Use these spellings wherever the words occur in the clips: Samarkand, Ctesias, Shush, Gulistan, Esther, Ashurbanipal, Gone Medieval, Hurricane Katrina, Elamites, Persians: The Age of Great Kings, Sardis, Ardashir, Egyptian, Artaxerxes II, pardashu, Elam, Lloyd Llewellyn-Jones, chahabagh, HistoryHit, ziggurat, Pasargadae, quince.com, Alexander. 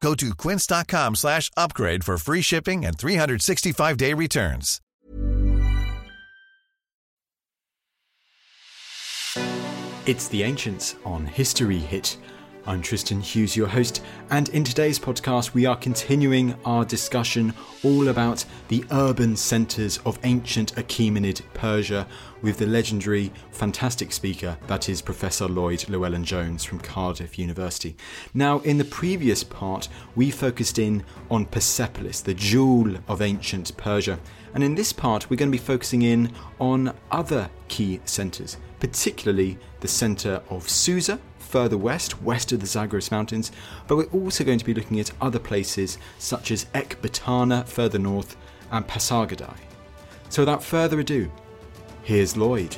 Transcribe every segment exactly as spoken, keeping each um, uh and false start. Go to quince.com slash upgrade for free shipping and three sixty-five day returns. It's the Ancients on History Hit. I'm Tristan Hughes, your host, and in today's podcast we are continuing our discussion all about the urban centres of ancient Achaemenid Persia with the legendary, fantastic speaker that is Professor Lloyd Llewellyn-Jones from Cardiff University. Now, in the previous part, we focused in on Persepolis, the jewel of ancient Persia, and in this part we're going to be focusing in on other key centres, particularly the centre of Susa, further west, west of the Zagros Mountains, but we're also going to be looking at other places such as Ekbatana, further north, and Pasargadae. So without further ado, here's Lloyd.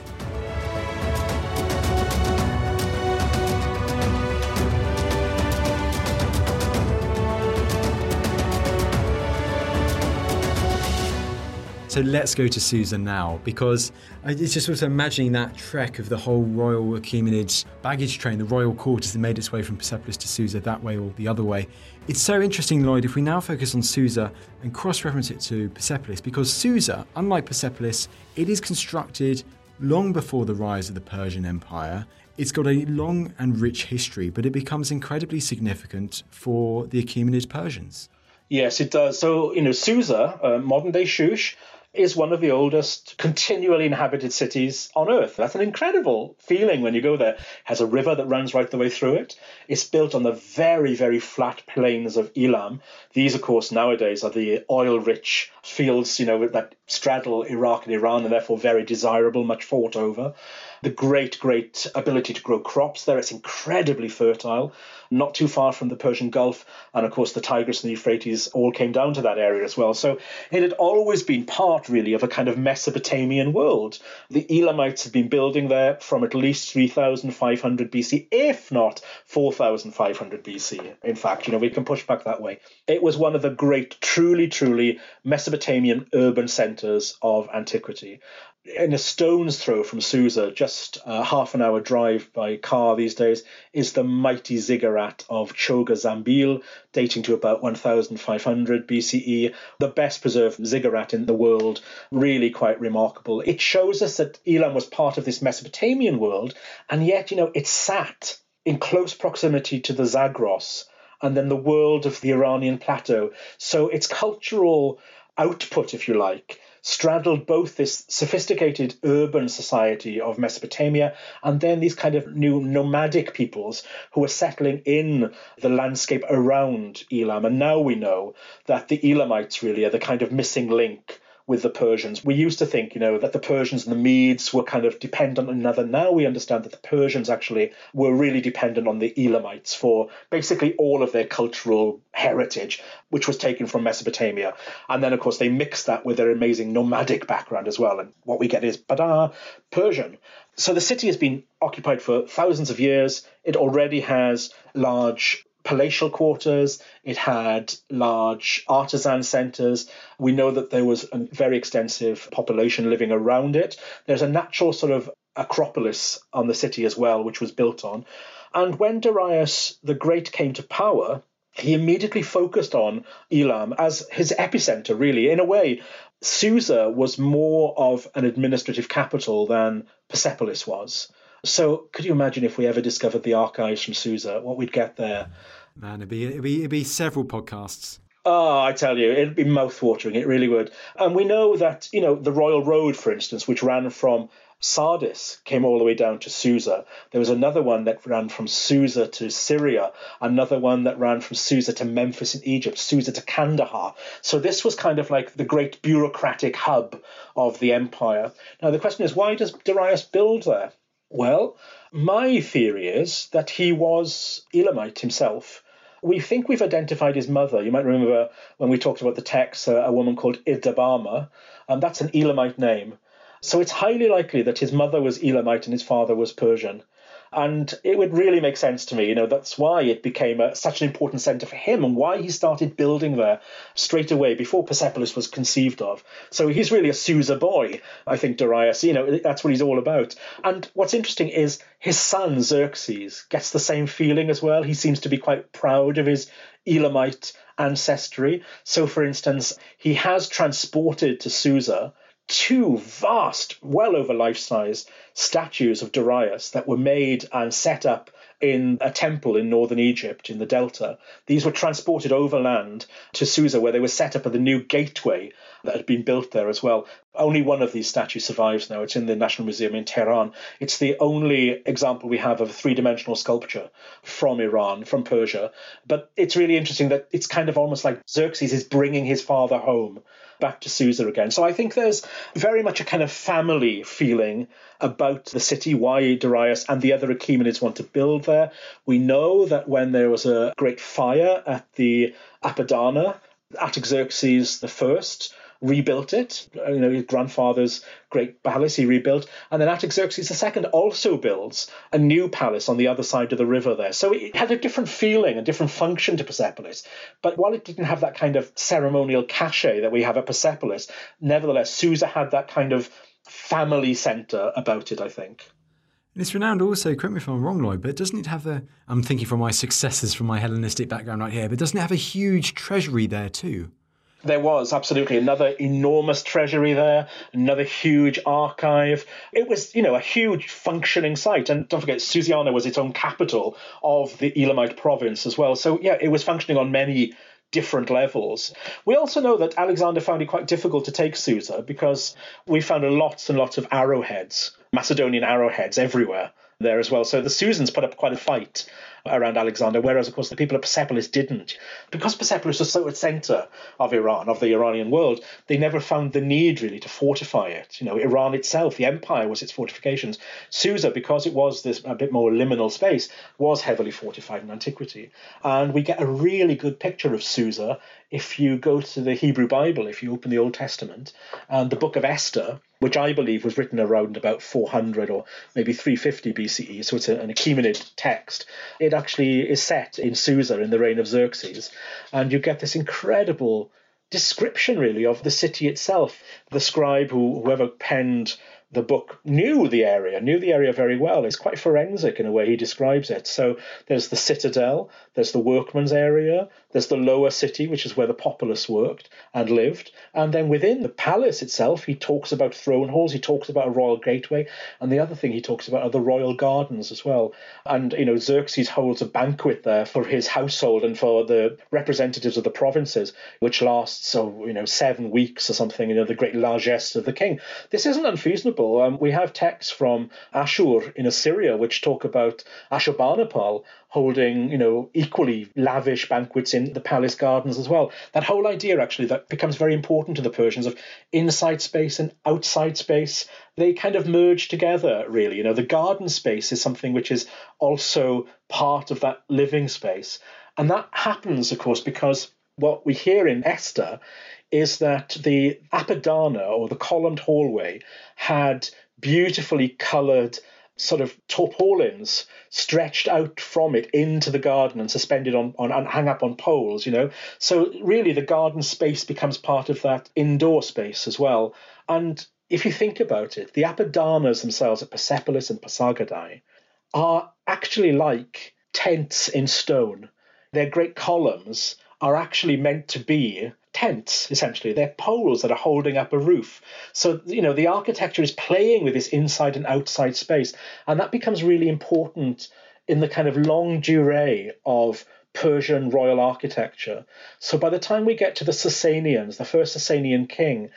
So let's go to Susa now, because it's just also imagining that trek of the whole royal Achaemenid baggage train, the royal court, as it made its way from Persepolis to Susa, that way or the other way. It's so interesting, Lloyd, if we now focus on Susa and cross-reference it to Persepolis, because Susa, unlike Persepolis, it is constructed long before the rise of the Persian Empire. It's got a long and rich history, but it becomes incredibly significant for the Achaemenid Persians. Yes, it does. So, you know, Susa, uh, modern-day Shush, is one of the oldest continually inhabited cities on Earth. That's an incredible feeling when you go there. It has a river that runs right the way through it. It's built on the very, very flat plains of Elam. These, of course, nowadays are the oil-rich fields, you know, that straddle Iraq and Iran, and therefore very desirable, much fought over. The great, great ability to grow crops there. It's incredibly fertile, not too far from the Persian Gulf. And of course, the Tigris and the Euphrates all came down to that area as well. So it had always been part, really, of a kind of Mesopotamian world. The Elamites had been building there from at least three thousand five hundred B C, if not four thousand five hundred B C. In fact, you know, we can push back that way. It was one of the great, truly, truly Mesopotamian urban centers of antiquity. In a stone's throw from Susa, just a half an hour drive by car these days, is the mighty ziggurat of Choga Zambil, dating to about fifteen hundred B C E, the best preserved ziggurat in the world, really quite remarkable. It shows us that Elam was part of this Mesopotamian world, and yet, you know, it sat in close proximity to the Zagros and then the world of the Iranian plateau. So its cultural output, if you like, straddled both this sophisticated urban society of Mesopotamia and then these kind of new nomadic peoples who were settling in the landscape around Elam. And now we know that the Elamites really are the kind of missing link with the Persians. We used to think, you know, that the Persians and the Medes were kind of dependent on another. Now we understand that the Persians actually were really dependent on the Elamites for basically all of their cultural heritage, which was taken from Mesopotamia. And then, of course, they mixed that with their amazing nomadic background as well. And what we get is, pada, Persian. So the city has been occupied for thousands of years. It already has large palatial quarters, it had large artisan centres. We know that there was a very extensive population living around it. There's a natural sort of acropolis on the city as well, which was built on. And when Darius the Great came to power, he immediately focused on Elam as his epicentre, really. In a way, Susa was more of an administrative capital than Persepolis was. So could you imagine if we ever discovered the archives from Susa, what we'd get there? Man, it'd be, it'd be, it'd be several podcasts. Oh, I tell you, it'd be mouth-watering. It really would. And we know that, you know, the Royal Road, for instance, which ran from Sardis, came all the way down to Susa. There was another one that ran from Susa to Syria, another one that ran from Susa to Memphis in Egypt, Susa to Kandahar. So this was kind of like the great bureaucratic hub of the empire. Now, the question is, why does Darius build there? Well, my theory is that he was Elamite himself. We think we've identified his mother. You might remember when we talked about the text, uh, a woman called Idabama, and that's an Elamite name. So it's highly likely that his mother was Elamite and his father was Persian. And it would really make sense to me. You know, that's why it became a, such an important centre for him and why he started building there straight away before Persepolis was conceived of. So he's really a Susa boy, I think, Darius. You know, that's what he's all about. And what's interesting is his son, Xerxes, gets the same feeling as well. He seems to be quite proud of his Elamite ancestry. So, for instance, he has transported to Susa two vast, well over life-size statues of Darius that were made and set up in a temple in northern Egypt, in the Delta. These were transported overland to Susa, where they were set up at the new gateway that had been built there as well. Only one of these statues survives now. It's in the National Museum in Tehran. It's the only example we have of a three-dimensional sculpture from Iran, from Persia. But it's really interesting that it's kind of almost like Xerxes is bringing his father home back to Susa again. So I think there's very much a kind of family feeling about the city, why Darius and the other Achaemenids want to build there. We know that when there was a great fire at the Apadana, Artaxerxes the First rebuilt it. You know, his grandfather's great palace he rebuilt. And then Artaxerxes the Second also builds a new palace on the other side of the river there. So it had a different feeling, a different function to Persepolis. But while it didn't have that kind of ceremonial cachet that we have at Persepolis, nevertheless, Susa had that kind of family centre about it, I think. And it's renowned also, correct me if I'm wrong, Lloyd, but doesn't it have a, I'm thinking from my successors from my Hellenistic background right here, but doesn't it have a huge treasury there too? There was, absolutely, another enormous treasury there, another huge archive. It was, you know, a huge functioning site. And don't forget, Susiana was its own capital of the Elamite province as well. So, yeah, it was functioning on many different levels. We also know that Alexander found it quite difficult to take Susa because we found lots and lots of arrowheads, Macedonian arrowheads everywhere there as well. So the Susans put up quite a fight around Alexander, whereas, of course, the people of Persepolis didn't. Because Persepolis was so at centre of Iran, of the Iranian world, they never found the need, really, to fortify it. You know, Iran itself, the empire, was its fortifications. Susa, because it was this a bit more liminal space, was heavily fortified in antiquity. And we get a really good picture of Susa if you go to the Hebrew Bible, if you open the Old Testament, and the book of Esther, which I believe was written around about four hundred or maybe three fifty B C E, so it's an Achaemenid text. It actually is set in Susa in the reign of Xerxes, and you get this incredible description, really, of the city itself. The scribe, who, whoever penned the book, knew the area, knew the area very well. It's quite forensic in a way he describes it. So there's the citadel, there's the workman's area, there's the lower city, which is where the populace worked and lived. And then within the palace itself, he talks about throne halls, he talks about a royal gateway. And the other thing he talks about are the royal gardens as well. And, you know, Xerxes holds a banquet there for his household and for the representatives of the provinces, which lasts, so, you know, seven weeks or something, you know, the great largesse of the king. This isn't unfeasible. Um, we have texts from Ashur in Assyria which talk about Ashurbanipal holding, you know, equally lavish banquets in the palace gardens as well. That whole idea, actually, that becomes very important to the Persians of inside space and outside space. They kind of merge together, really. You know, the garden space is something which is also part of that living space. And that happens, of course, because what we hear in Esther is that the Apadana, or the columned hallway, had beautifully coloured sort of tarpaulins stretched out from it into the garden and suspended on, on and hung up on poles, you know. So really the garden space becomes part of that indoor space as well. And if you think about it, the Apadanas themselves at Persepolis and Pasargadae are actually like tents in stone. Their great columns are actually meant to be tents, essentially. They're poles that are holding up a roof. So, you know, the architecture is playing with this inside and outside space. And that becomes really important in the kind of long durée of Persian royal architecture. So by the time we get to the Sasanians, the first Sasanian king,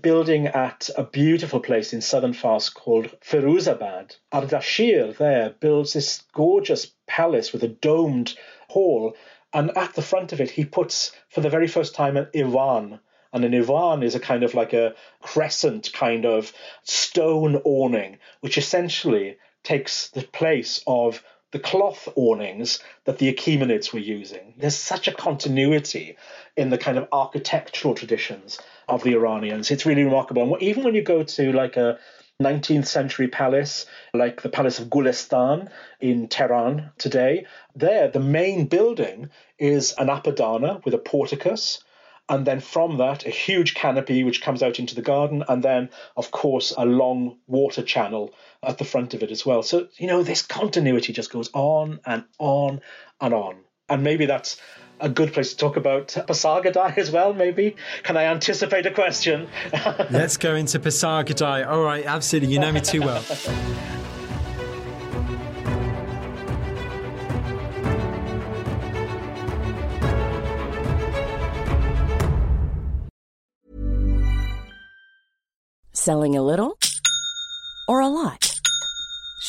building at a beautiful place in southern Fars called Firuzabad, Ardashir there builds this gorgeous palace with a domed hall, and at the front of it he puts, for the very first time, an Ivan. And an Ivan is a kind of like a crescent kind of stone awning, which essentially takes the place of the cloth awnings that the Achaemenids were using. There's such a continuity in the kind of architectural traditions of the Iranians. It's really remarkable. And even when you go to like a nineteenth century palace, like the Palace of Gulistan in Tehran today, there the main building is an Apadana with a porticus. And then from that, a huge canopy which comes out into the garden. And then, of course, a long water channel at the front of it as well. So, you know, this continuity just goes on and on and on. And maybe that's a good place to talk about Pasargadae as well, maybe. Can I anticipate a question? Let's go into Pasargadae. All right, absolutely. You know me too well. Selling a little or a lot?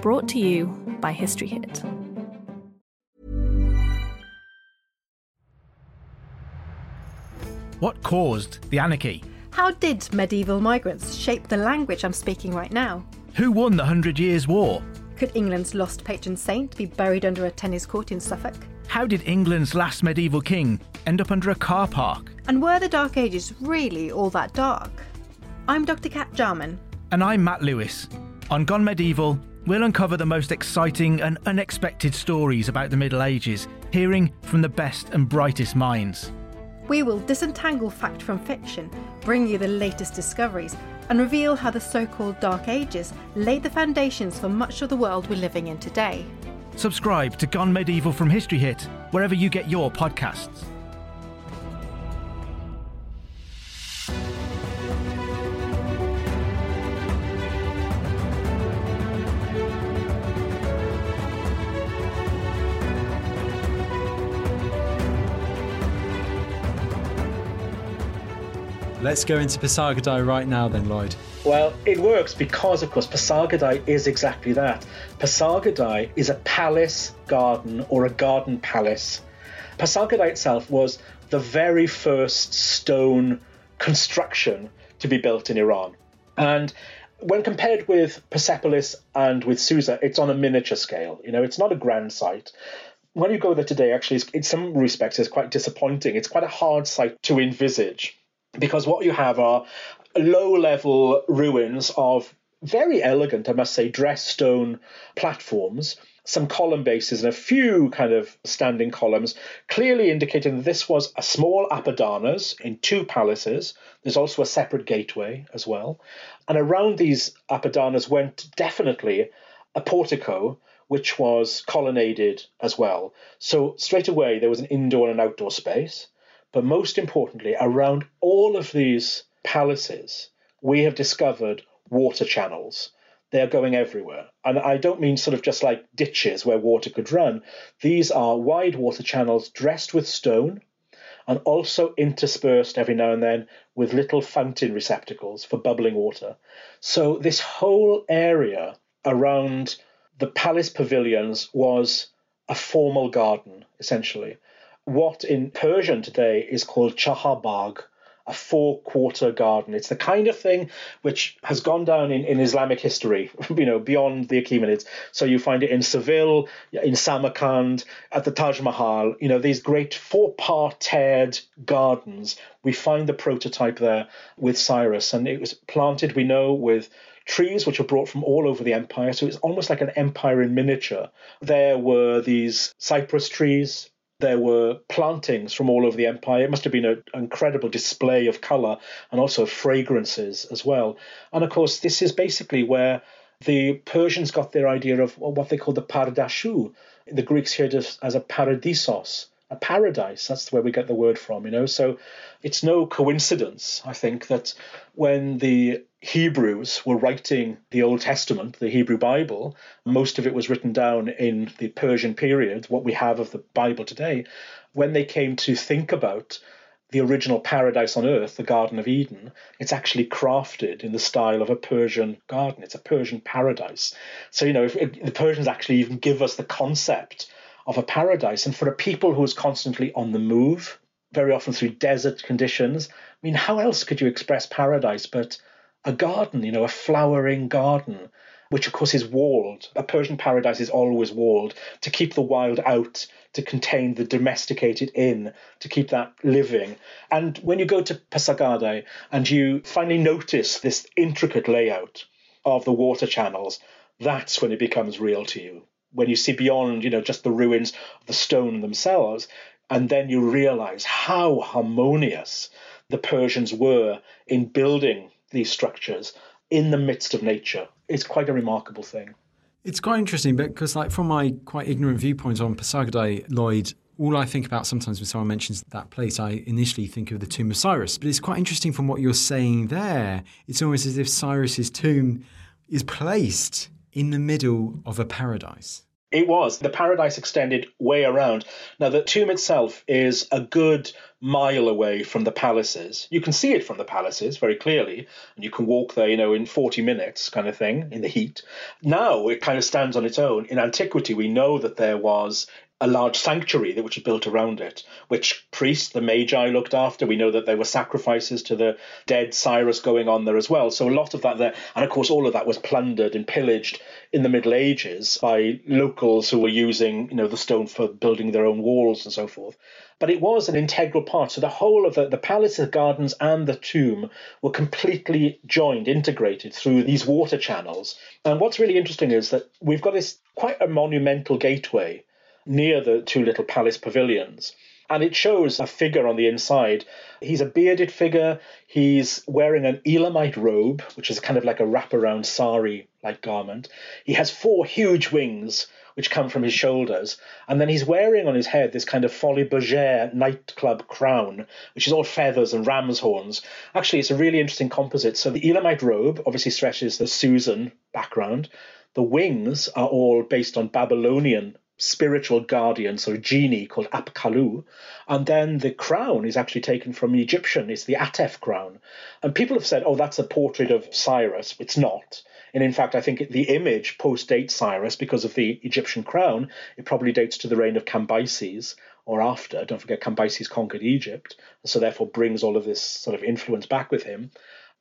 Brought to you by HistoryHit. What caused the anarchy? How did medieval migrants shape the language I'm speaking right now? Who won the Hundred Years' War? Could England's lost patron saint be buried under a tennis court in Suffolk? How did England's last medieval king end up under a car park? And were the Dark Ages really all that dark? I'm Doctor Kat Jarman. And I'm Matt Lewis. On Gone Medieval, we'll uncover the most exciting and unexpected stories about the Middle Ages, hearing from the best and brightest minds. We will disentangle fact from fiction, bring you the latest discoveries, and reveal how the so-called Dark Ages laid the foundations for much of the world we're living in today. Subscribe to Gone Medieval from History Hit, wherever you get your podcasts. Let's go into Pasargadae right now then, Lloyd. Well, it works because, of course, Pasargadae is exactly that. Pasargadae is a palace garden or a garden palace. Pasargadae itself was the very first stone construction to be built in Iran. And when compared with Persepolis and with Susa, it's on a miniature scale. You know, it's not a grand site. When you go there today, actually, in some respects, it's quite disappointing. It's quite a hard site to envisage, because what you have are low-level ruins of very elegant, I must say, dressed stone platforms, some column bases and a few kind of standing columns, clearly indicating that this was a small Apadanas in two palaces. There's also a separate gateway as well. And around these Apadanas went definitely a portico, which was colonnaded as well. So straight away, there was an indoor and an outdoor space. But most importantly, around all of these palaces, we have discovered water channels. They're going everywhere. And I don't mean sort of just like ditches where water could run. These are wide water channels dressed with stone. and also interspersed every now and then with little fountain receptacles for bubbling water. So this whole area around the palace pavilions was a formal garden, essentially. What in Persian today is called chahabagh, a four-quarter garden. It's the kind of thing which has gone down in, in Islamic history, you know, beyond the Achaemenids. So you find it in Seville, in Samarkand, at the Taj Mahal, you know, these great four-parterred gardens. We find the prototype there with Cyrus, and it was planted, we know, with trees which were brought from all over the empire. So it's almost like an empire in miniature. There were these cypress trees. There were plantings from all over the empire. It must have been an incredible display of colour and also fragrances as well. And of course, this is basically where the Persians got their idea of what they call the pardashu. The Greeks heard it as a paradisos, a paradise. That's where we get the word from, you know. So it's no coincidence, I think, that when the Hebrews were writing the Old Testament, the Hebrew Bible, most of it was written down in the Persian period, what we have of the Bible today. When they came to think about the original paradise on earth, the Garden of Eden, it's actually crafted in the style of a Persian garden. It's a Persian paradise. So, you know, if it, the Persians actually even give us the concept of a paradise. And for a people who is constantly on the move, very often through desert conditions, I mean, how else could you express paradise but a garden, you know, a flowering garden, which of course is walled. A Persian paradise is always walled to keep the wild out, to contain the domesticated in, to keep that living. And when you go to Pasargadae and you finally notice this intricate layout of the water channels, that's when it becomes real to you. When you see beyond, you know, just the ruins of the stone themselves, and then you realize how harmonious the Persians were in building these structures in the midst of nature. It's quite a remarkable thing. It's quite interesting because, like, from my quite ignorant viewpoint on Pasargadae, Lloyd, all I think about sometimes when someone mentions that place, I initially think of the tomb of Cyrus. But it's quite interesting from what you're saying there. It's almost as if Cyrus's tomb is placed in the middle of a paradise. It was. The paradise extended way around. Now, the tomb itself is a good mile away from the palaces. You can see it from the palaces very clearly, and you can walk there, you know, in forty minutes kind of thing, in the heat. Now, it kind of stands on its own. In antiquity, we know that there was a large sanctuary that which was built around it, which priests, the Magi, looked after. We know that there were sacrifices to the dead Cyrus going on there as well. So a lot of that there. And of course, all of that was plundered and pillaged in the Middle Ages by locals who were using, you know, the stone for building their own walls and so forth. But it was an integral part. So the whole of the, the palace, the gardens and the tomb were completely joined, integrated through these water channels. And what's really interesting is that we've got this quite a monumental gateway near the two little palace pavilions. And it shows a figure on the inside. He's a bearded figure. He's wearing an Elamite robe, which is kind of like a wraparound sari-like garment. He has four huge wings, which come from his shoulders. And then he's wearing on his head this kind of folie bergère nightclub crown, which is all feathers and ram's horns. Actually, it's a really interesting composite. So the Elamite robe obviously stretches the Susan background. The wings are all based on Babylonian spiritual guardian, sort of genie called Apkalu. And then the crown is actually taken from Egyptian. It's the Atef crown. And people have said, oh, that's a portrait of Cyrus. It's not. And in fact, I think the image postdates Cyrus because of the Egyptian crown. It probably dates to the reign of Cambyses or after. Don't forget, Cambyses conquered Egypt, and so therefore brings all of this sort of influence back with him.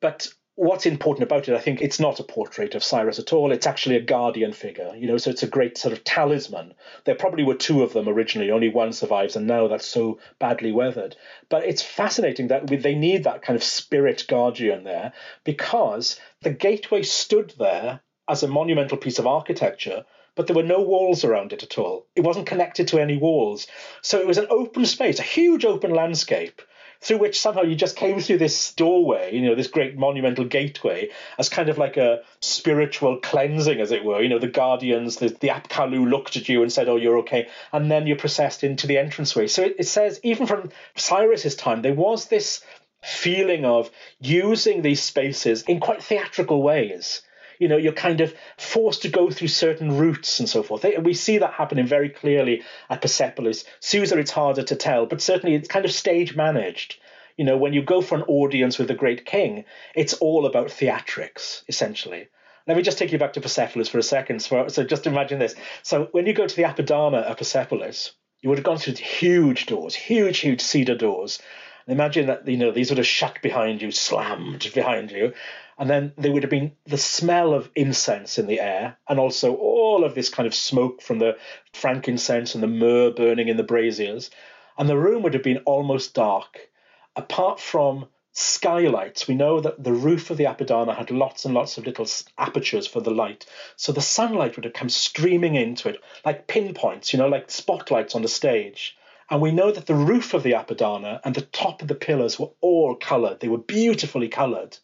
But what's important about it, I think it's not a portrait of Cyrus at all. It's actually a guardian figure, you know, so it's a great sort of talisman. There probably were two of them originally, only one survives, and now that's so badly weathered. But it's fascinating that they need that kind of spirit guardian there because the gateway stood there as a monumental piece of architecture, but there were no walls around it at all. It wasn't connected to any walls. So it was an open space, a huge open landscape, through which somehow you just came through this doorway, you know, this great monumental gateway, as kind of like a spiritual cleansing, as it were. You know, the guardians, the, the Apkalu looked at you and said, oh, you're okay. And then you're processed into the entranceway. So it, it says, even from Cyrus's time, there was this feeling of using these spaces in quite theatrical ways. you know, you're kind of forced to go through certain routes and so forth. They, we see that happening very clearly at Persepolis. Susa, it's harder to tell, but certainly it's kind of stage managed. You know, when you go for an audience with a great king, it's all about theatrics, essentially. Let me just take you back to Persepolis for a second. So, so just imagine this. So when you go to the Apadana at Persepolis, you would have gone through huge doors, huge, huge cedar doors. And imagine that, you know, these would have shut behind you, slammed behind you. And then there would have been the smell of incense in the air and also all of this kind of smoke from the frankincense and the myrrh burning in the braziers. And the room would have been almost dark, apart from skylights. We know that the roof of the Apadana had lots and lots of little apertures for the light. So the sunlight would have come streaming into it, like pinpoints, you know, like spotlights on the stage. And we know that the roof of the Apadana and the top of the pillars were all coloured. They were beautifully coloured.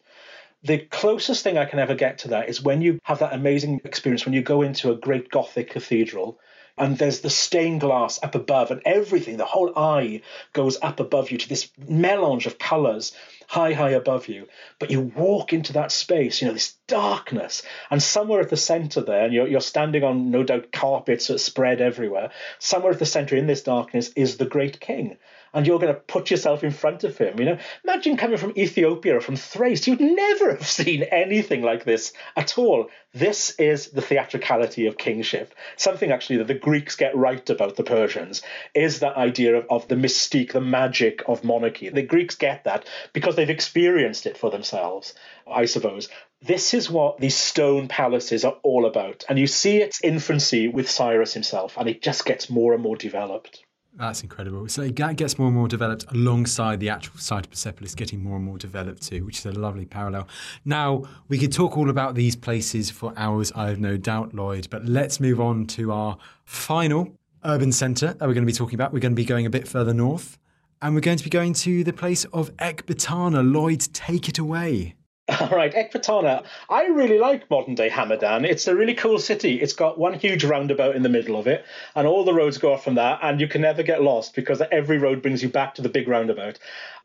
The closest thing I can ever get to that is when you have that amazing experience, when you go into a great Gothic cathedral, and there's the stained glass up above and everything, the whole eye goes up above you to this melange of colours high, high above you. But you walk into that space, you know, this darkness. And somewhere at the centre there, and you're, you're standing on, no doubt, carpets that spread everywhere, somewhere at the centre in this darkness is the great king. And you're going to put yourself in front of him, you know. Imagine coming from Ethiopia or from Thrace. You'd never have seen anything like this at all. This is the theatricality of kingship, something actually that the Greeks get right about the Persians, is that idea of, of the mystique, the magic of monarchy. The Greeks get that because they've experienced it for themselves, I suppose. This is what these stone palaces are all about. And you see its infancy with Cyrus himself, and it just gets more and more developed. That's incredible. So it gets more and more developed alongside the actual site of Persepolis getting more and more developed too, which is a lovely parallel. Now, we could talk all about these places for hours, I have no doubt, Lloyd, but let's move on to our final urban centre that we're going to be talking about. We're going to be going a bit further north, and we're going to be going to the place of Ekbatana. Lloyd, take it away. All right, Ekbatana. I really like modern-day Hamadan. It's a really cool city. It's got one huge roundabout in the middle of it, and all the roads go off from that, and you can never get lost because every road brings you back to the big roundabout.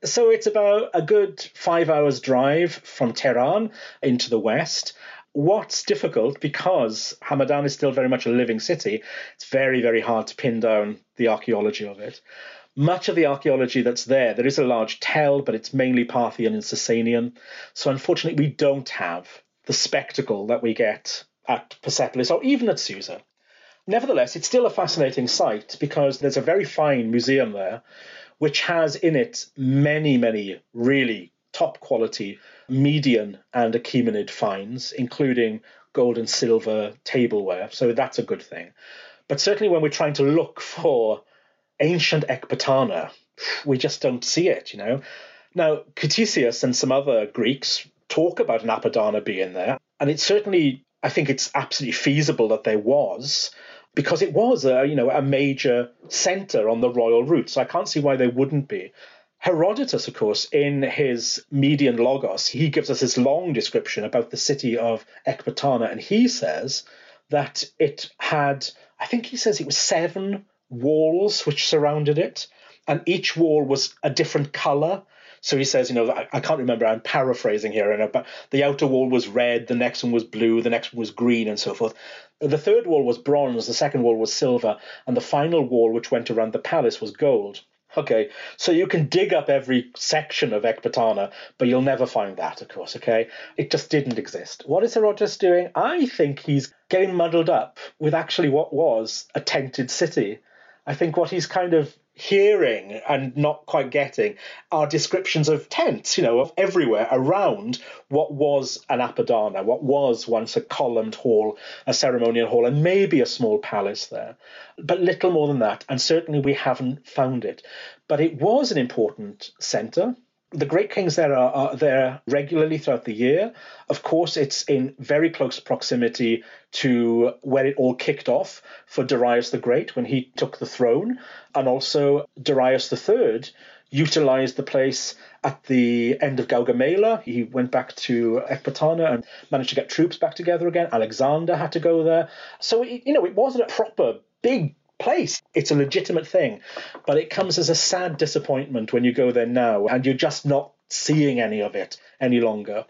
So it's about a good five hours drive from Tehran into the west. What's difficult, because Hamadan is still very much a living city, it's very, very hard to pin down the archaeology of it. Much of the archaeology that's there, there is a large tell, but it's mainly Parthian and Sasanian. So unfortunately, we don't have the spectacle that we get at Persepolis or even at Susa. Nevertheless, it's still a fascinating site because there's a very fine museum there, which has in it many, many really top quality Median and Achaemenid finds, including gold and silver tableware. So that's a good thing. But certainly when we're trying to look for ancient Ekbatana, we just don't see it, you know. Now, Ctesias and some other Greeks talk about an Apadana being there, and it's certainly, I think it's absolutely feasible that there was, because it was a, you know, a major centre on the royal route, so I can't see why there wouldn't be. Herodotus, of course, in his Median Logos, he gives us this long description about the city of Ekbatana, and he says that it had, I think he says it was seven walls which surrounded it, and each wall was a different color. So he says, you know, I, I can't remember, I'm paraphrasing here, but the outer wall was red, the next one was blue, the next one was green, and so forth. The third wall was bronze, the second wall was silver, and the final wall, which went around the palace, was gold. Okay, so you can dig up every section of Ekbatana, but you'll never find that, of course, okay? It just didn't exist. What is Herodotus doing? I think he's getting muddled up with actually what was a tented city. I think what he's kind of hearing and not quite getting are descriptions of tents, you know, of everywhere around what was an Apadana, what was once a columned hall, a ceremonial hall, and maybe a small palace there, but little more than that. And certainly we haven't found it. But it was an important centre. The great kings there are, are there regularly throughout the year. Of course, it's in very close proximity to where it all kicked off for Darius the Great when he took the throne. And also Darius the Third utilised the place at the end of Gaugamela. He went back to Ekbatana and managed to get troops back together again. Alexander had to go there. So, it, you know, it wasn't a proper big place. It's a legitimate thing, but it comes as a sad disappointment when you go there now and you're just not seeing any of it any longer.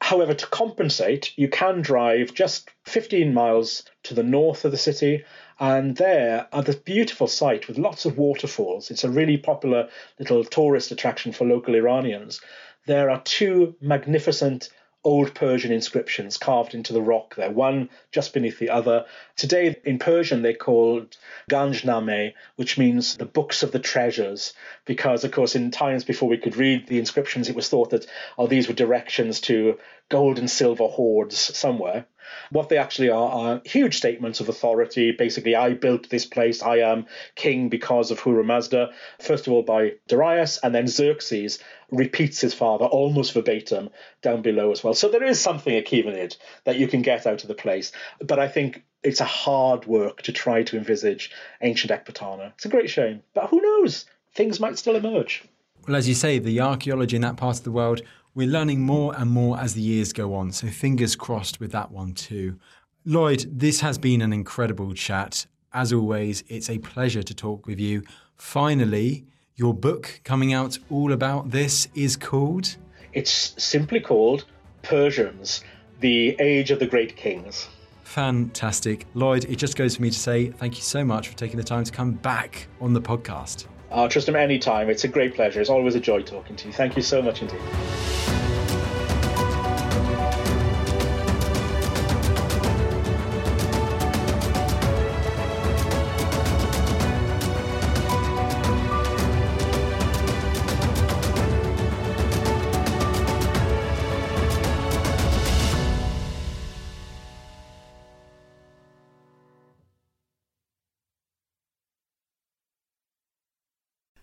However, to compensate, you can drive just fifteen miles to the north of the city, and there are this beautiful site with lots of waterfalls. It's a really popular little tourist attraction for local Iranians. There are two magnificent old Persian inscriptions carved into the rock there, one just beneath the other. Today, in Persian, they call Ganjname, which means the books of the treasures, because, of course, in times before we could read the inscriptions, it was thought that oh, these were directions to gold and silver hoards somewhere. What they actually are are huge statements of authority. Basically, I built this place. I am king because of Huramazda, first of all by Darius, and then Xerxes repeats his father almost verbatim down below as well. So there is something Achaemenid that you can get out of the place. But I think it's a hard work to try to envisage ancient Ekbatana. It's a great shame. But who knows? Things might still emerge. Well, as you say, the archaeology in that part of the world, we're learning more and more as the years go on. So fingers crossed with that one too. Lloyd, this has been an incredible chat. As always, it's a pleasure to talk with you. Finally, your book coming out all about this is called? It's simply called Persians, The Age of the Great Kings. Fantastic. Lloyd, it just goes for me to say thank you so much for taking the time to come back on the podcast. Uh, Tristan, anytime. It's a great pleasure. It's always a joy talking to you. Thank you so much indeed.